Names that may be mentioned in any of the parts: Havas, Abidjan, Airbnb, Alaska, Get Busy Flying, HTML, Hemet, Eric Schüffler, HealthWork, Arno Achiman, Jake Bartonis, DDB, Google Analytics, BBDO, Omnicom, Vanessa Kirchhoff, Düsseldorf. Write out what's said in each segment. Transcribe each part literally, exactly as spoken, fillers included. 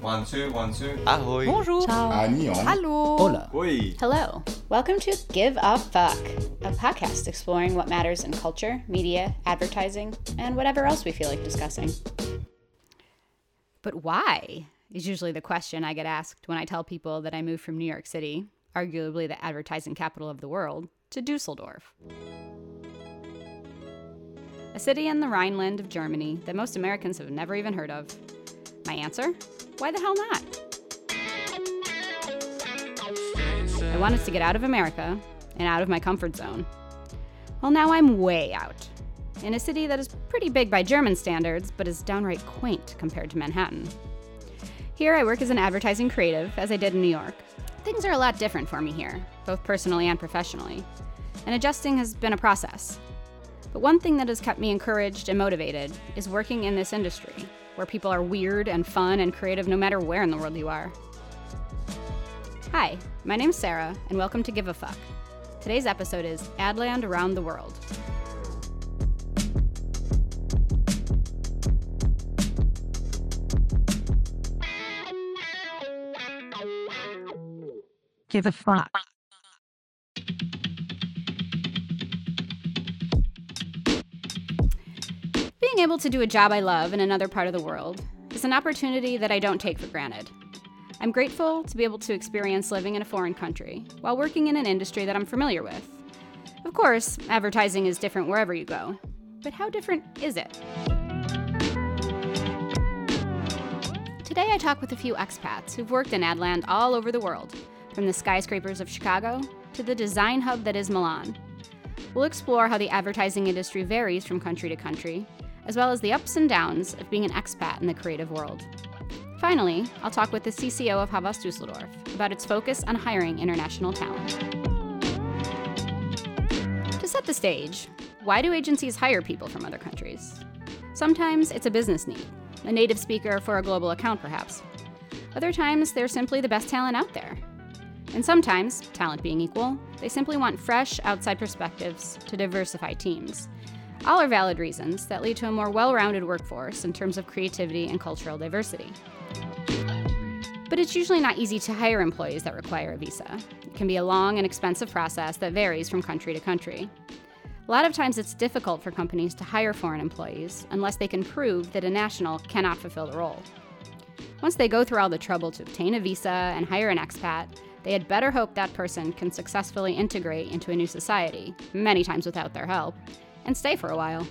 One, two, one, two. Ahoy. Bonjour. Ciao. Annyeong. Hello. Hola. Oi. Hello. Welcome to Give a Fuck, a podcast exploring what matters in culture, media, advertising, and whatever else we feel like discussing. But why is usually the question I get asked when I tell people that I moved from New York City, arguably the advertising capital of the world, to Düsseldorf. A city in the Rhineland of Germany that most Americans have never even heard of. My answer? Why the hell not? I wanted to get out of America and out of my comfort zone. Well, now I'm way out, in a city that is pretty big by German standards, but is downright quaint compared to Manhattan. Here I work as an advertising creative, as I did in New York. Things are a lot different for me here, both personally and professionally, and adjusting has been a process. But one thing that has kept me encouraged and motivated is working in this industry, where people are weird and fun and creative no matter where in the world you are. Hi, my name's Sarah, and welcome to Give a Fuck. Today's episode is Adland Around the World. Give a fuck. Being able to do a job I love in another part of the world is an opportunity that I don't take for granted. I'm grateful to be able to experience living in a foreign country while working in an industry that I'm familiar with. Of course, advertising is different wherever you go, but how different is it? Today I talk with a few expats who've worked in Adland all over the world, from the skyscrapers of Chicago to the design hub that is Milan. We'll explore how the advertising industry varies from country to country, as well as the ups and downs of being an expat in the creative world. Finally, I'll talk with the C C O of Havas Düsseldorf about its focus on hiring international talent. To set the stage, why do agencies hire people from other countries? Sometimes it's a business need, a native speaker for a global account perhaps. Other times they're simply the best talent out there. And sometimes, talent being equal, they simply want fresh, outside perspectives to diversify teams. All are valid reasons that lead to a more well-rounded workforce in terms of creativity and cultural diversity. But it's usually not easy to hire employees that require a visa. It can be a long and expensive process that varies from country to country. A lot of times it's difficult for companies to hire foreign employees unless they can prove that a national cannot fulfill the role. Once they go through all the trouble to obtain a visa and hire an expat, they had better hope that person can successfully integrate into a new society, many times without their help, and stay for a while.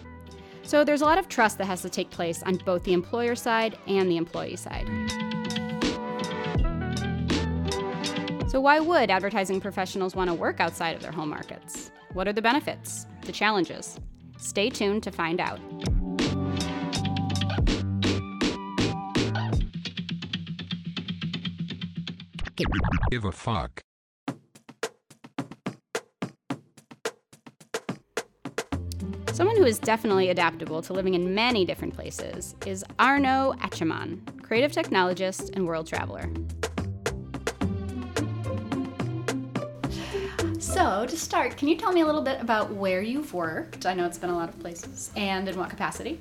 So there's a lot of trust that has to take place on both the employer side and the employee side. So why would advertising professionals want to work outside of their home markets? What are the benefits, the challenges? Stay tuned to find out. Give a fuck. Someone who is definitely adaptable to living in many different places is Arno Achiman, creative technologist and world traveler. So, to start, can you tell me a little bit about where you've worked? I know it's been a lot of places, and in what capacity?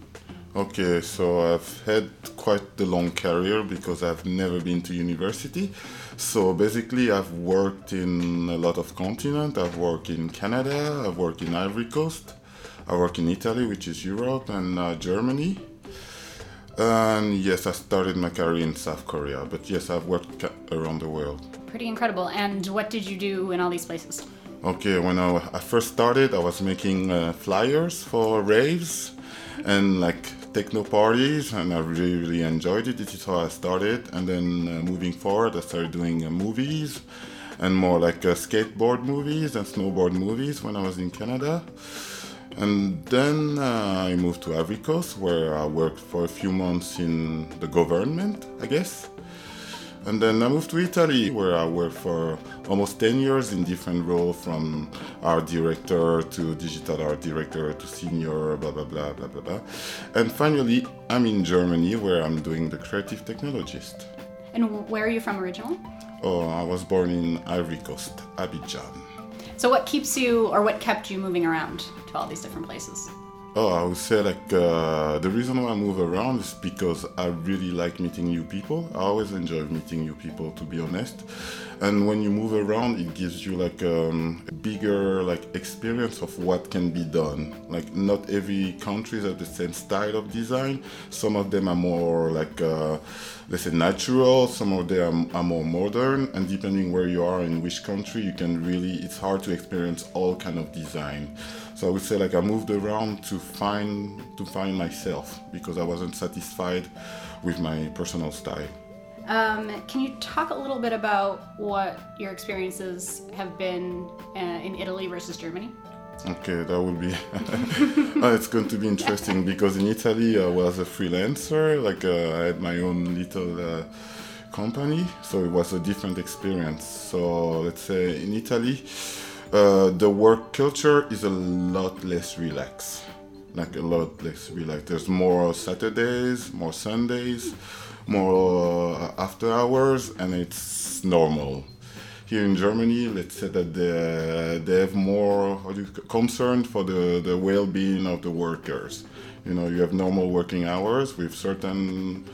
Okay, so I've had quite the long career because I've never been to university. So basically I've worked in a lot of continents. I've worked in Canada, I've worked in Ivory Coast, I work in Italy, which is Europe, and uh, Germany. And yes, I started my career in South Korea, but yes, I've worked ca- around the world. Pretty incredible. And what did you do in all these places? Okay, when I, I first started, I was making uh, flyers for raves and like techno parties, and I really, really enjoyed it. This is how I started, and then uh, moving forward, I started doing uh, movies, and more like uh, skateboard movies and snowboard movies when I was in Canada. And then uh, I moved to Ivory Coast, where I worked for a few months in the government, I guess. And then I moved to Italy, where I worked for almost ten years in different roles, from art director to digital art director to senior, blah, blah, blah, blah, blah, blah. And finally, I'm in Germany, where I'm doing the creative technologist. And where are you from originally? Oh, I was born in Ivory Coast, Abidjan. So what keeps you, or what kept you moving around to all these different places? Oh, I would say like uh, the reason why I move around is because I really like meeting new people. I always enjoy meeting new people, to be honest. And when you move around, it gives you like um, a bigger like experience of what can be done. Like not every country has the same style of design. Some of them are more like, uh, let's say natural, some of them are, are more modern, and depending where you are in which country, you can really, it's hard to experience all kind of design. So I would say like I moved around to find to find myself because I wasn't satisfied with my personal style. Um, can you talk a little bit about what your experiences have been uh, in Italy versus Germany? Okay, that will be, oh, it's going to be interesting because in Italy I was a freelancer, like uh, I had my own little uh, company, so it was a different experience. So let's say in Italy, Uh, the work culture is a lot less relaxed, like a lot less relaxed. There's more Saturdays, more Sundays, more uh, after hours, and it's normal. Here in Germany, let's say that they, they have more how do you, concern for the, the well-being of the workers. You know, you have normal working hours with certain,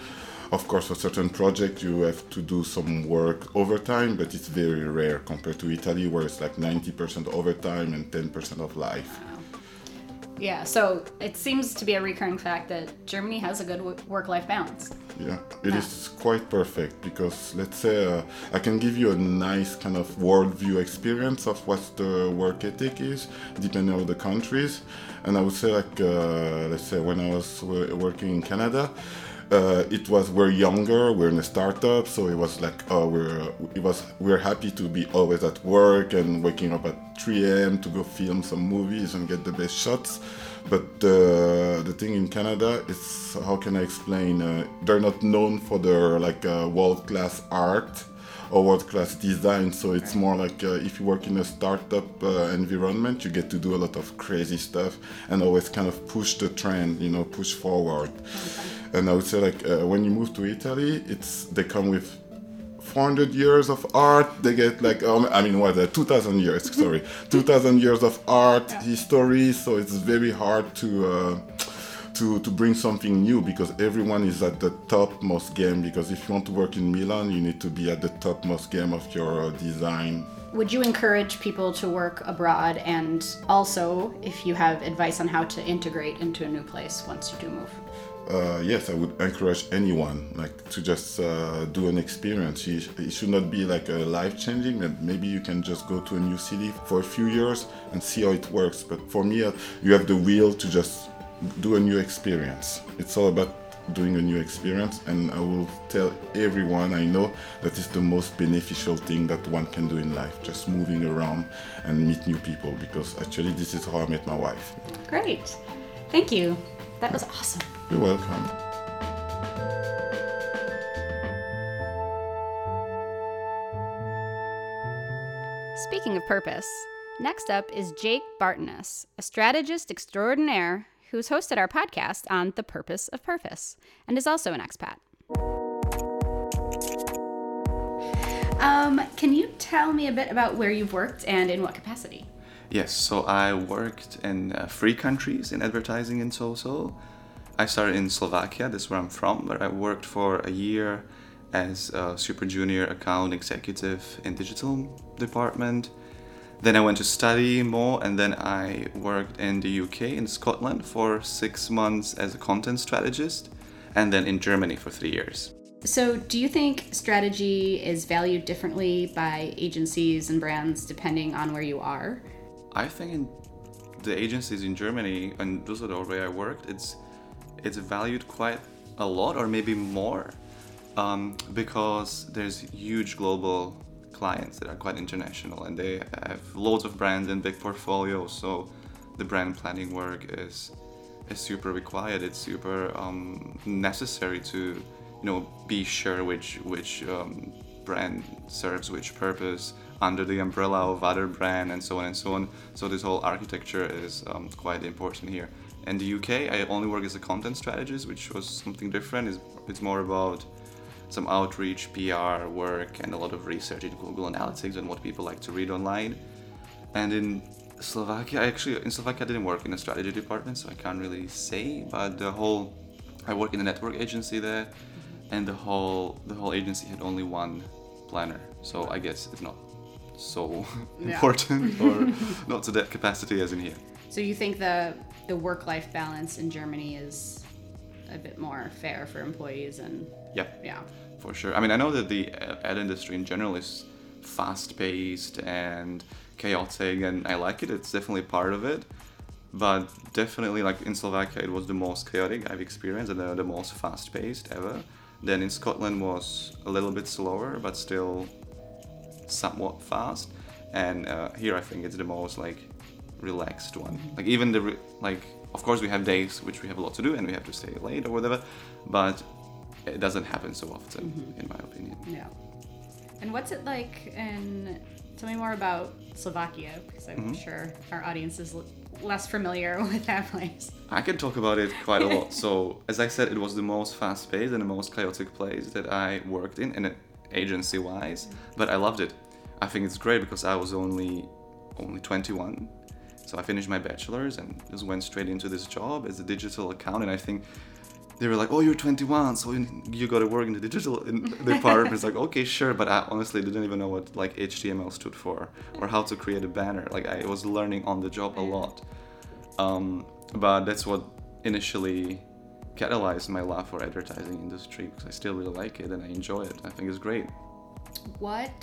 of course, for certain projects you have to do some work overtime, but it's very rare compared to Italy, where it's like ninety percent overtime and ten percent of life. Wow. Yeah, so it seems to be a recurring fact that Germany has a good work-life balance. Yeah, it yeah. is quite perfect because, let's say, uh, I can give you a nice kind of worldview experience of what the work ethic is, depending on the countries. And I would say, like, uh, let's say when I was working in Canada, Uh, it was we're younger, we're in a startup, so it was like oh, we're it was we're happy to be always at work and waking up at three a.m. to go film some movies and get the best shots. But uh, the thing in Canada is, how can I explain? Uh, they're not known for their like uh, world-class art or world-class design, so it's more like uh, if you work in a startup uh, environment, you get to do a lot of crazy stuff and always kind of push the trend, you know, push forward. And I would say, like, uh, when you move to Italy, it's they come with four hundred years of art. They get like, um, I mean, what, uh, two thousand years, sorry, two thousand years of art, yeah. history. So it's very hard to uh, to to bring something new because everyone is at the topmost game. Because if you want to work in Milan, you need to be at the topmost game of your uh, design. Would you encourage people to work abroad? And also, if you have advice on how to integrate into a new place once you do move? Uh, yes, I would encourage anyone like to just uh, do an experience. It should not be like a life-changing, but maybe you can just go to a new city for a few years and see how it works. But for me, you have the will to just do a new experience. It's all about doing a new experience, and I will tell everyone I know that is the most beneficial thing that one can do in life, just moving around and meet new people, because actually this is how I met my wife. Great. Thank you. That was awesome. You're welcome. Speaking of purpose, next up is Jake Bartonis, a strategist extraordinaire who's hosted our podcast on The Purpose of Purpose and is also an expat. Um, can you tell me a bit about where you've worked and in what capacity? Yes, so I worked in uh, three countries in advertising and social. I started in Slovakia, that's where I'm from, where I worked for a year as a super junior account executive in digital department. Then I went to study more, and then I worked in the U K, in Scotland, for six months as a content strategist, and then in Germany for three years. So do you think strategy is valued differently by agencies and brands depending on where you are? I think in the agencies in Germany and Düsseldorf where I worked, it's it's valued quite a lot, or maybe more, um, because there's huge global clients that are quite international, and they have loads of brands and big portfolios. So the brand planning work is is super required. It's super um, necessary to, you know, be sure which which um, brand serves which purpose under the umbrella of other brand, and so on and so on. So this whole architecture is um, quite important here. In the U K, I only work as a content strategist, which was something different. It's, it's more about some outreach, P R work, and a lot of research in Google Analytics and what people like to read online. And in Slovakia, I actually, in Slovakia I didn't work in the strategy department, so I can't really say, but the whole, I work in the network agency there, and the whole, the whole agency had only one planner, so I guess it's not so yeah. important, or not to that capacity as in here. So you think the, the work-life balance in Germany is a bit more fair for employees? And yeah, yeah, for sure. I mean, I know that the ad industry in general is fast-paced and chaotic, and I like it. It's definitely part of it, but definitely like in Slovakia, it was the most chaotic I've experienced and the, the most fast-paced ever. Then in Scotland was a little bit slower, but still somewhat fast. And uh, here I think it's the most like relaxed one. Like even the re- like, of course we have days which we have a lot to do and we have to stay late or whatever, but it doesn't happen so often, mm-hmm. in my opinion. Yeah. And what's it like in? Tell me more about Slovakia, because I'm mm-hmm. sure our audience is l- less familiar with that place. I can talk about it quite a lot. So, as I said, it was the most fast-paced and the most chaotic place that I worked in, and agency-wise. Mm-hmm. But I loved it. I think it's great because I was only only twenty-one, so I finished my bachelor's and just went straight into this job as a digital accountant. I think they were like, oh, you're twenty-one, so you, you got to work in the digital department. It's like, okay, sure, but I honestly didn't even know what like H T M L stood for or how to create a banner. Like I was learning on the job a lot, um, but that's what initially catalyzed my love for advertising industry, because I still really like it and I enjoy it. I think it's great. What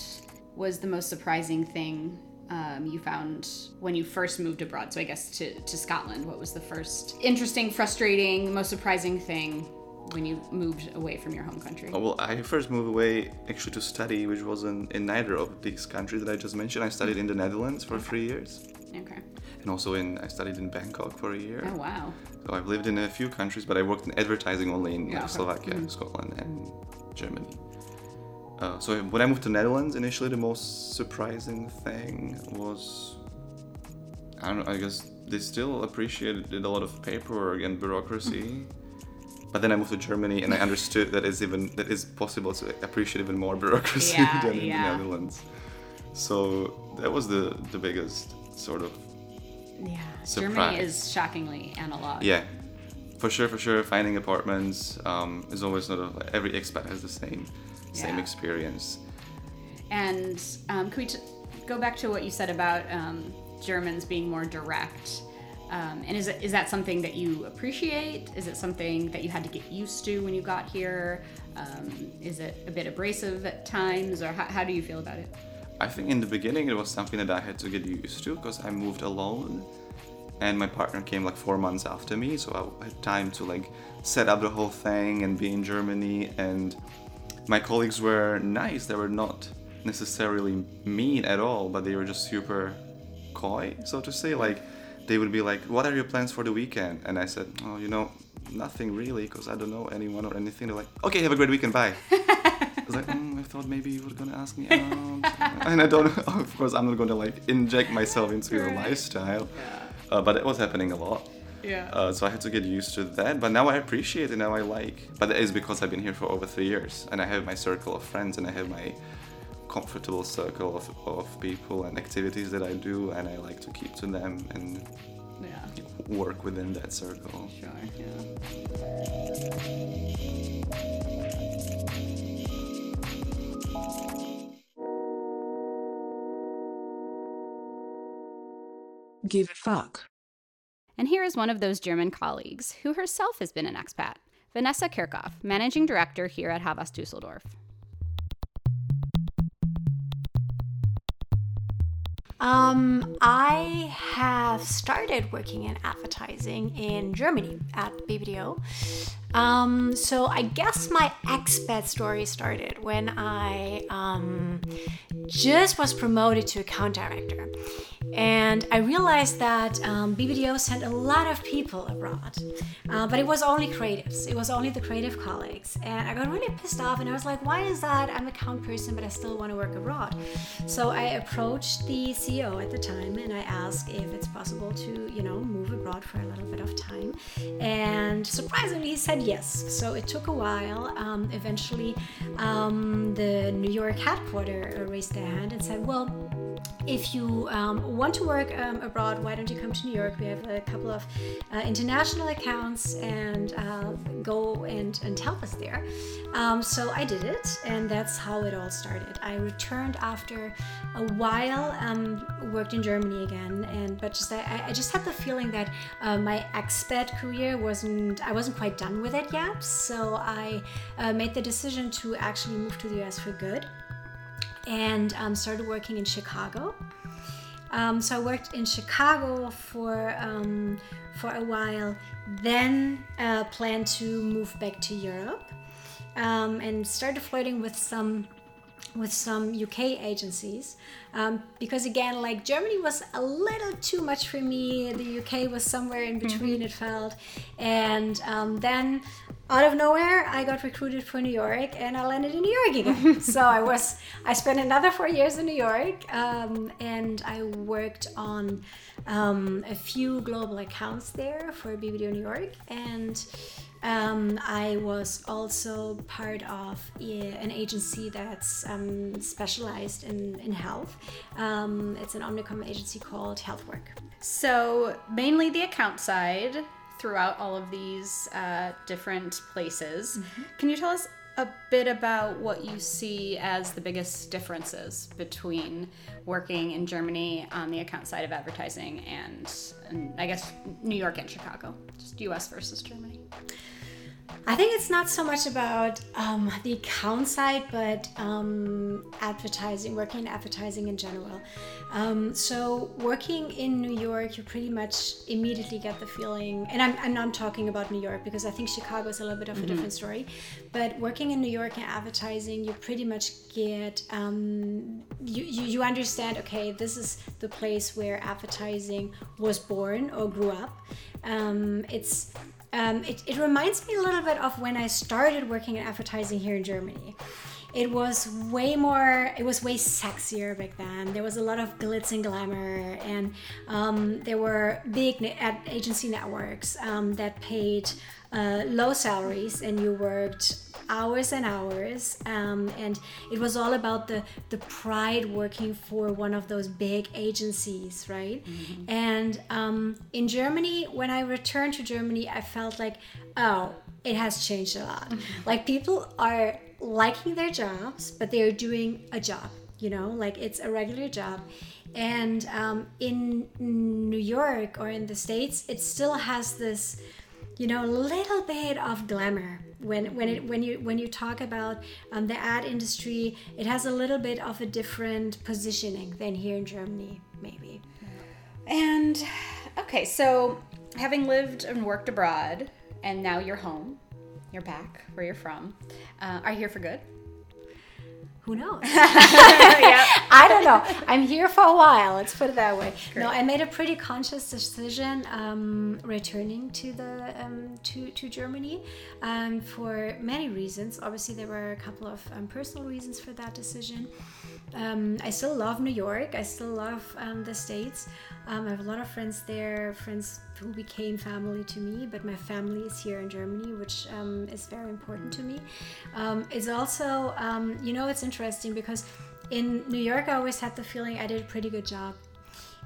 was the most surprising thing Um, you found when you first moved abroad? So I guess to, to Scotland, what was the first interesting, frustrating, most surprising thing when you moved away from your home country? Oh, well, I first moved away actually to study, which wasn't in neither of these countries that I just mentioned. I studied in the Netherlands for okay. three years. Okay. And also in, I studied in Bangkok for a year. Oh, wow. So I've lived in a few countries, but I worked in advertising only in yeah, Slovakia, mm-hmm. Scotland, and Germany. Uh, so when I moved to Netherlands, initially the most surprising thing was, I don't know, I guess they still appreciated a lot of paperwork and bureaucracy. But then I moved to Germany and I understood that it's even, that it's possible to appreciate even more bureaucracy yeah, than in yeah. the Netherlands. So that was the, the biggest sort of yeah. surprise. Germany is shockingly analog. Yeah, for sure, for sure. Finding apartments um, is always not a, every expat has the same. Same yeah. experience. And um, can we t- go back to what you said about um, Germans being more direct? Um, and is it, is that something that you appreciate? Is it something that you had to get used to when you got here? Um, is it a bit abrasive at times, or how, how do you feel about it? I think in the beginning it was something that I had to get used to because I moved alone. And my partner came like four months after me, so I had time to like set up the whole thing and be in Germany. And my colleagues were nice, they were not necessarily mean at all, but they were just super coy, so to say. Like, they would be like, what are your plans for the weekend? And I said, oh, you know, nothing really, because I don't know anyone or anything. They're like, okay, have a great weekend, bye. I was like, mm, I thought maybe you were going to ask me out. And I don't, of course, I'm not going to like inject myself into your lifestyle, yeah. uh, but it was happening a lot. Yeah. Uh, so I had to get used to that, but now I appreciate it, now I like. But that is because I've been here for over three years, and I have my circle of friends, and I have my comfortable circle of, of people and activities that I do, and I like to keep to them and yeah. work within that circle. Sure, yeah. Give a fuck. And here is one of those German colleagues who herself has been an expat, Vanessa Kirchhoff, Managing Director here at Havas Düsseldorf. Um, I have started working in advertising in Germany at B B D O. Um, so I guess my expat story started when I um, just was promoted to account director. And I realized that um, B B D O sent a lot of people abroad, uh, but it was only creatives. It was only the creative colleagues. And I got really pissed off and I was like, why is that? I'm an account person, but I still want to work abroad. So I approached the C E O at the time and I asked if it's possible to, you know, move abroad for a little bit of time. And surprisingly, he said yes. So it took a while. Um, eventually, um, the New York headquarters raised their hand and said, well, if you um, want to work um, abroad, why don't you come to New York? We have a couple of uh, international accounts, and uh, go and, and help us there. Um, so I did it, and that's how it all started. I returned after a while, um, worked in Germany again, and but just I, I just had the feeling that uh, my expat career wasn't, I wasn't quite done with it yet. So I uh, made the decision to actually move to the U S for good. And um, started working in Chicago. Um, so I worked in Chicago for um, for a while, then uh, planned to move back to Europe, um, and started flirting with some with some U K agencies, um, because again, like Germany was a little too much for me. The U K was somewhere in between, mm-hmm. it felt, and um, then. Out of nowhere, I got recruited for New York, and I landed in New York again. So I was, I spent another four years in New York, um, and I worked on um, a few global accounts there for B B D O New York, and um, I was also part of an agency that's um, specialized in, in health. Um, it's an Omnicom agency called HealthWork. So mainly the account side. Throughout all of these uh, different places. Mm-hmm. Can you tell us a bit about what you see as the biggest differences between working in Germany on the account side of advertising and, and I guess, New York and Chicago, just U S versus Germany? I think it's not so much about um, the account side, but um, advertising, working in advertising in general. Um, so working in New York, you pretty much immediately get the feeling, and I'm, and I'm talking about New York because I think Chicago is a little bit of a mm-hmm. different story, but working in New York in advertising, you pretty much get, um, you, you, you understand, okay, this is the place where advertising was born or grew up. Um, it's... Um, it, it reminds me a little bit of when I started working in advertising here in Germany. It was way more, it was way sexier back then. There was a lot of glitz and glamour, and um, there were big ad agency networks um, that paid uh, low salaries, and you worked hours and hours, um, and it was all about the the pride working for one of those big agencies, right? Mm-hmm. And um, in Germany, when I returned to Germany, I felt like, oh, it has changed a lot. Mm-hmm. Like people are liking their jobs, but they are doing a job, you know, like it's a regular job. And um, in New York or in the States, it still has this, you know, little bit of glamour. When when it when you when you talk about um, the ad industry, it has a little bit of a different positioning than here in Germany, maybe. And okay, so having lived and worked abroad, and now you're home, you're back where you're from. Uh, are you here for good? Who knows? Yep. I don't know. I'm here for a while. Let's put it that way. Great. No, I made a pretty conscious decision um, returning to the um, to to Germany um, for many reasons. Obviously, there were a couple of um, personal reasons for that decision. Um, I still love New York. I still love um, the States. Um, I have a lot of friends there, friends who became family to me, but my family is here in Germany, which um, is very important to me. Um, it's also, um, you know, it's interesting because in New York, I always had the feeling I did a pretty good job.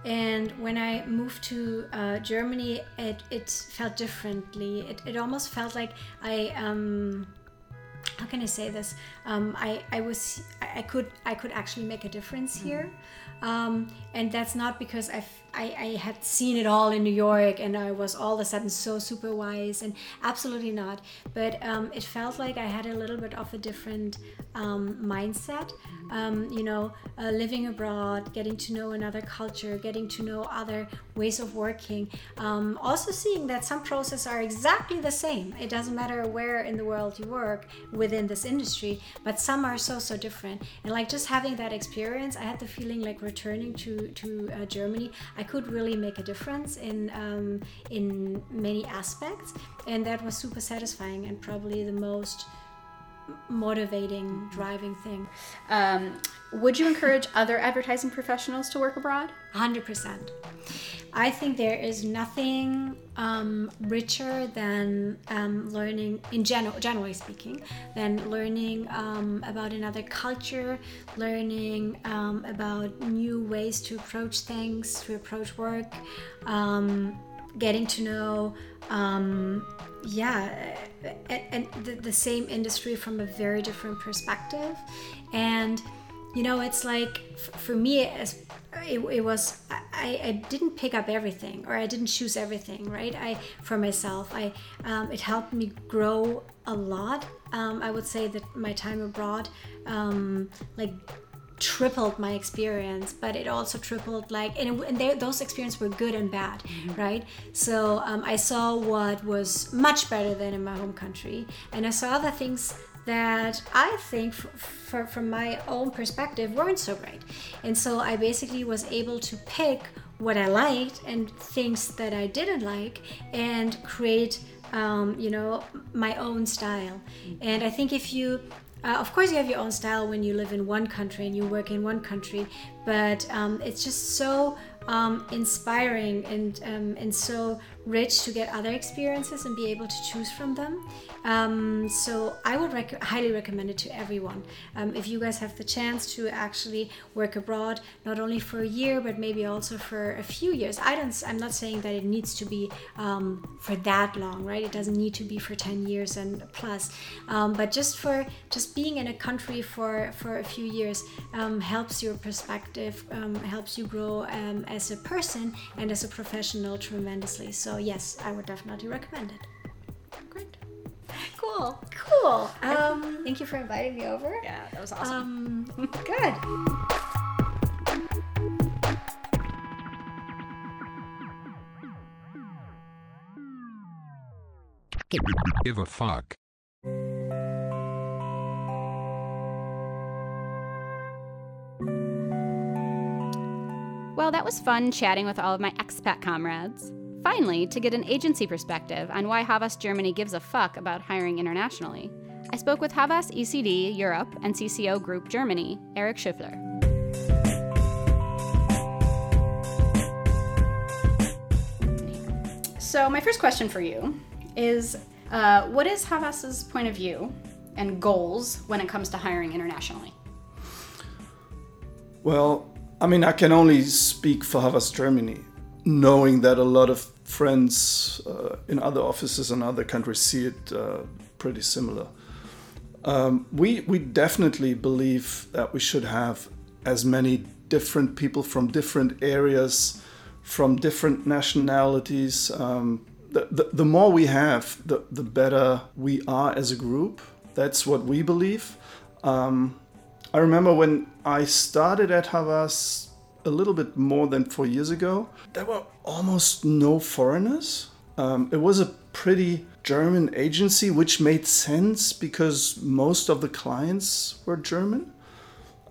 And when I moved to uh, Germany, it, it felt differently. It, it almost felt like I... Um, how can I say this? Um, I, I was I could I could actually make a difference here, um, and that's not because I've, I I had seen it all in New York and I was all of a sudden so super wise, and absolutely not. But um, it felt like I had a little bit of a different um, mindset. Um, you know, uh, living abroad, getting to know another culture, getting to know other ways of working. Um, also seeing that some processes are exactly the same. It doesn't matter where in the world you work within this industry, but some are so, so different. And like just having that experience, I had the feeling like returning to, to uh, Germany, I could really make a difference in, um, in many aspects. And that was super satisfying and probably the most motivating, driving thing. Um, would you encourage other advertising professionals to work abroad? one hundred percent. I think there is nothing um, richer than um, learning, in general, generally speaking, than learning um, about another culture, learning um, about new ways to approach things, to approach work, um, getting to know, um, yeah, and the, the same industry from a very different perspective. And, you know, it's like, f- for me, as It, it was I, I didn't pick up everything, or I didn't choose everything, right? I for myself I um, it helped me grow a lot. um, I would say that my time abroad um, like tripled my experience, but it also tripled like and, it, and they, those experiences were good and bad, mm-hmm. right? So um, I saw what was much better than in my home country, and I saw other things that I think f- f- from my own perspective weren't so great. And so I basically was able to pick what I liked and things that I didn't like and create, um, you know, my own style. And I think if you, uh, of course you have your own style when you live in one country and you work in one country, but um, it's just so um, inspiring and um, and so rich to get other experiences and be able to choose from them. Um, so I would rec- highly recommend it to everyone. Um, if you guys have the chance to actually work abroad, not only for a year, but maybe also for a few years. I don't, I'm not saying that it needs to be um, for that long, right? It doesn't need to be for ten years and plus, um, but just for just being in a country for, for a few years um, helps your perspective, um, helps you grow um, as a person and as a professional tremendously. So yes, I would definitely recommend it. Cool, cool. Um, Thank you for inviting me over. Yeah, that was awesome. Um, good. Give a fuck. Well, that was fun chatting with all of my expat comrades. Finally, to get an agency perspective on why Havas Germany gives a fuck about hiring internationally, I spoke with Havas E C D Europe and C C O Group Germany, Eric Schüffler. So my first question for you is, uh, what is Havas's point of view and goals when it comes to hiring internationally? Well, I mean, I can only speak for Havas Germany, knowing that a lot of friends uh, in other offices and other countries see it uh, pretty similar. Um, we we definitely believe that we should have as many different people from different areas, from different nationalities. Um, the, the, the more we have, the, the better we are as a group. That's what we believe. Um, I remember when I started at Havas a little bit more than four years ago, there were almost no foreigners. Um, it was a pretty German agency, which made sense because most of the clients were German.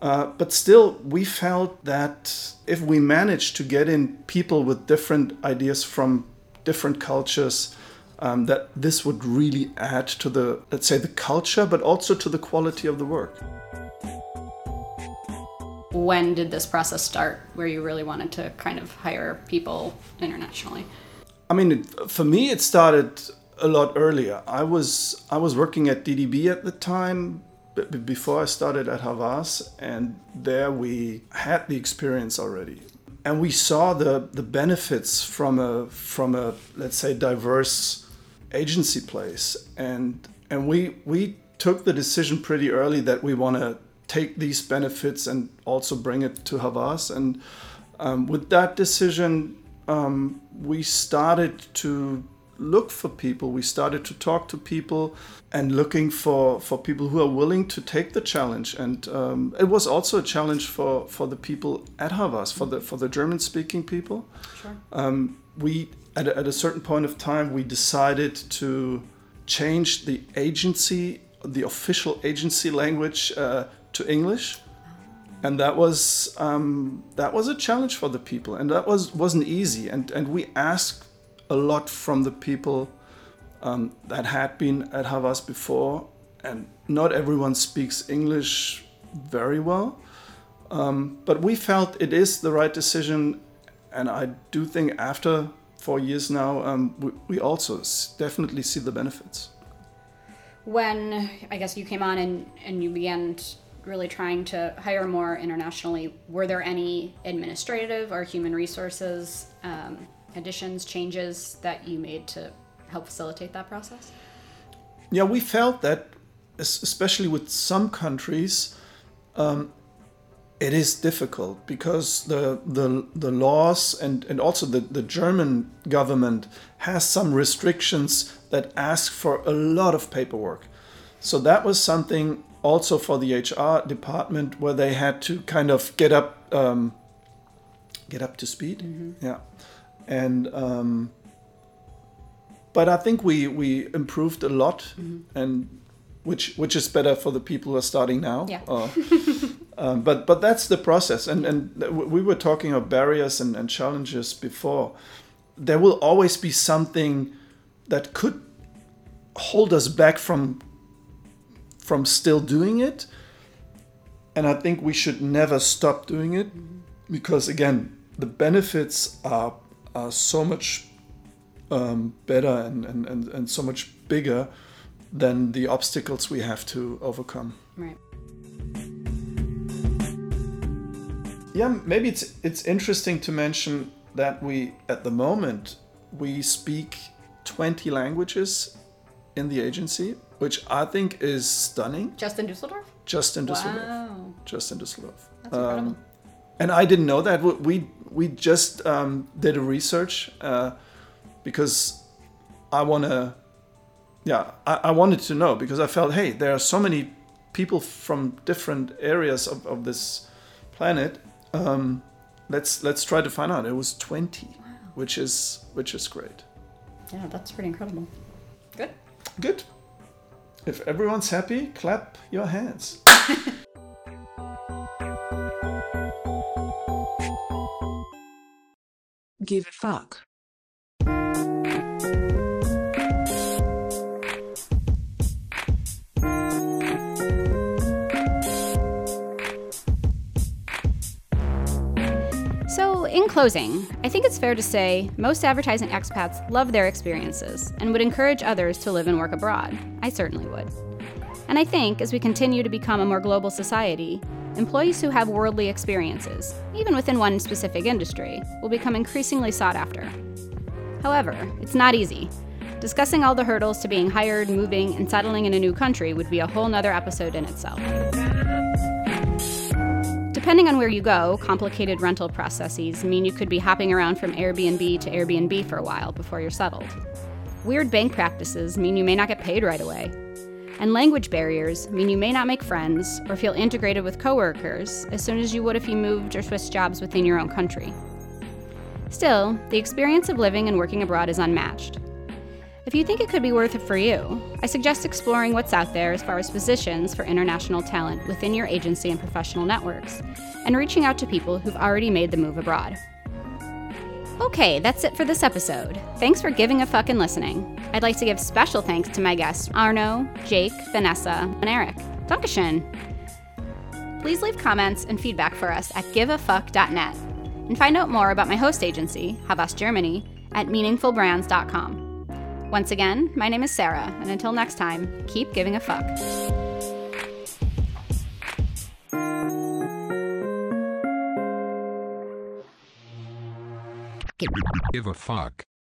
Uh, but still, we felt that if we managed to get in people with different ideas from different cultures, um, that this would really add to the, let's say, the culture, but also to the quality of the work. When did this process start where you really wanted to kind of hire people internationally? I mean, it, for me, it started a lot earlier. I was I was working at D D B at the time, b- before I started at Havas, and there we had the experience already. And we saw the, the benefits from a, from a, let's say, diverse agency place. And and we we took the decision pretty early that we want to take these benefits and also bring it to Havas. And um, with that decision, um, we started to look for people. We started to talk to people and looking for, for people who are willing to take the challenge. And um, it was also a challenge for, for the people at Havas, for the for the German-speaking people. Sure. Um, we at a, at a certain point of time, we decided to change the agency, the official agency language, uh, to English, and that was um, that was a challenge for the people, and that was wasn't easy. And and we asked a lot from the people um, that had been at Havas before, and not everyone speaks English very well. Um, but we felt it is the right decision, and I do think after four years now, um, we, we also definitely see the benefits. When I guess you came on and, and you began really trying to hire more internationally, were there any administrative or human resources um, additions, changes that you made to help facilitate that process? Yeah, we felt that, especially with some countries, um, it is difficult because the the, the laws and, and also the, the German government has some restrictions that ask for a lot of paperwork. So that was something also for the H R department where they had to kind of get up um, get up to speed. Mm-hmm. Yeah. And um, but I think we, we improved a lot, mm-hmm. and which which is better for the people who are starting now. Yeah. Uh, um, but but that's the process. And and we were talking of barriers and, and challenges before. There will always be something that could hold us back from. from still doing it. And I think we should never stop doing it because, again, the benefits are, are so much um, better and, and, and, and so much bigger than the obstacles we have to overcome. Right. Yeah, maybe it's, it's interesting to mention that we, at the moment, we speak twenty languages in the agency, which I think is stunning. Just in Düsseldorf? Just in Düsseldorf. Wow. Just in Düsseldorf. That's incredible. Um, and I didn't know that. We we just um, did a research uh, because I wanna, yeah, I, I wanted to know because I felt, hey, there are so many people from different areas of, of this planet. Um, let's let's try to find out. It was twenty, wow. which is which is great. Yeah, that's pretty incredible. Good. Good. If everyone's happy, clap your hands. Give a fuck. So, in closing, I think it's fair to say most advertising expats love their experiences and would encourage others to live and work abroad. I certainly would. And I think as we continue to become a more global society, employees who have worldly experiences, even within one specific industry, will become increasingly sought after. However, it's not easy. Discussing all the hurdles to being hired, moving, and settling in a new country would be a whole nother episode in itself. Depending on where you go, complicated rental processes mean you could be hopping around from Airbnb to Airbnb for a while before you're settled. Weird bank practices mean you may not get paid right away. And language barriers mean you may not make friends or feel integrated with coworkers as soon as you would if you moved or switched jobs within your own country. Still, the experience of living and working abroad is unmatched. If you think it could be worth it for you, I suggest exploring what's out there as far as positions for international talent within your agency and professional networks, and reaching out to people who've already made the move abroad. Okay, that's it for this episode. Thanks for giving a fuck and listening. I'd like to give special thanks to my guests Arno, Jake, Vanessa, and Eric. Dankeschön! Please leave comments and feedback for us at give a fuck dot net, and find out more about my host agency, Havas Germany, at meaningful brands dot com. Once again, my name is Sarah, and until next time, keep giving a fuck. Give a fuck.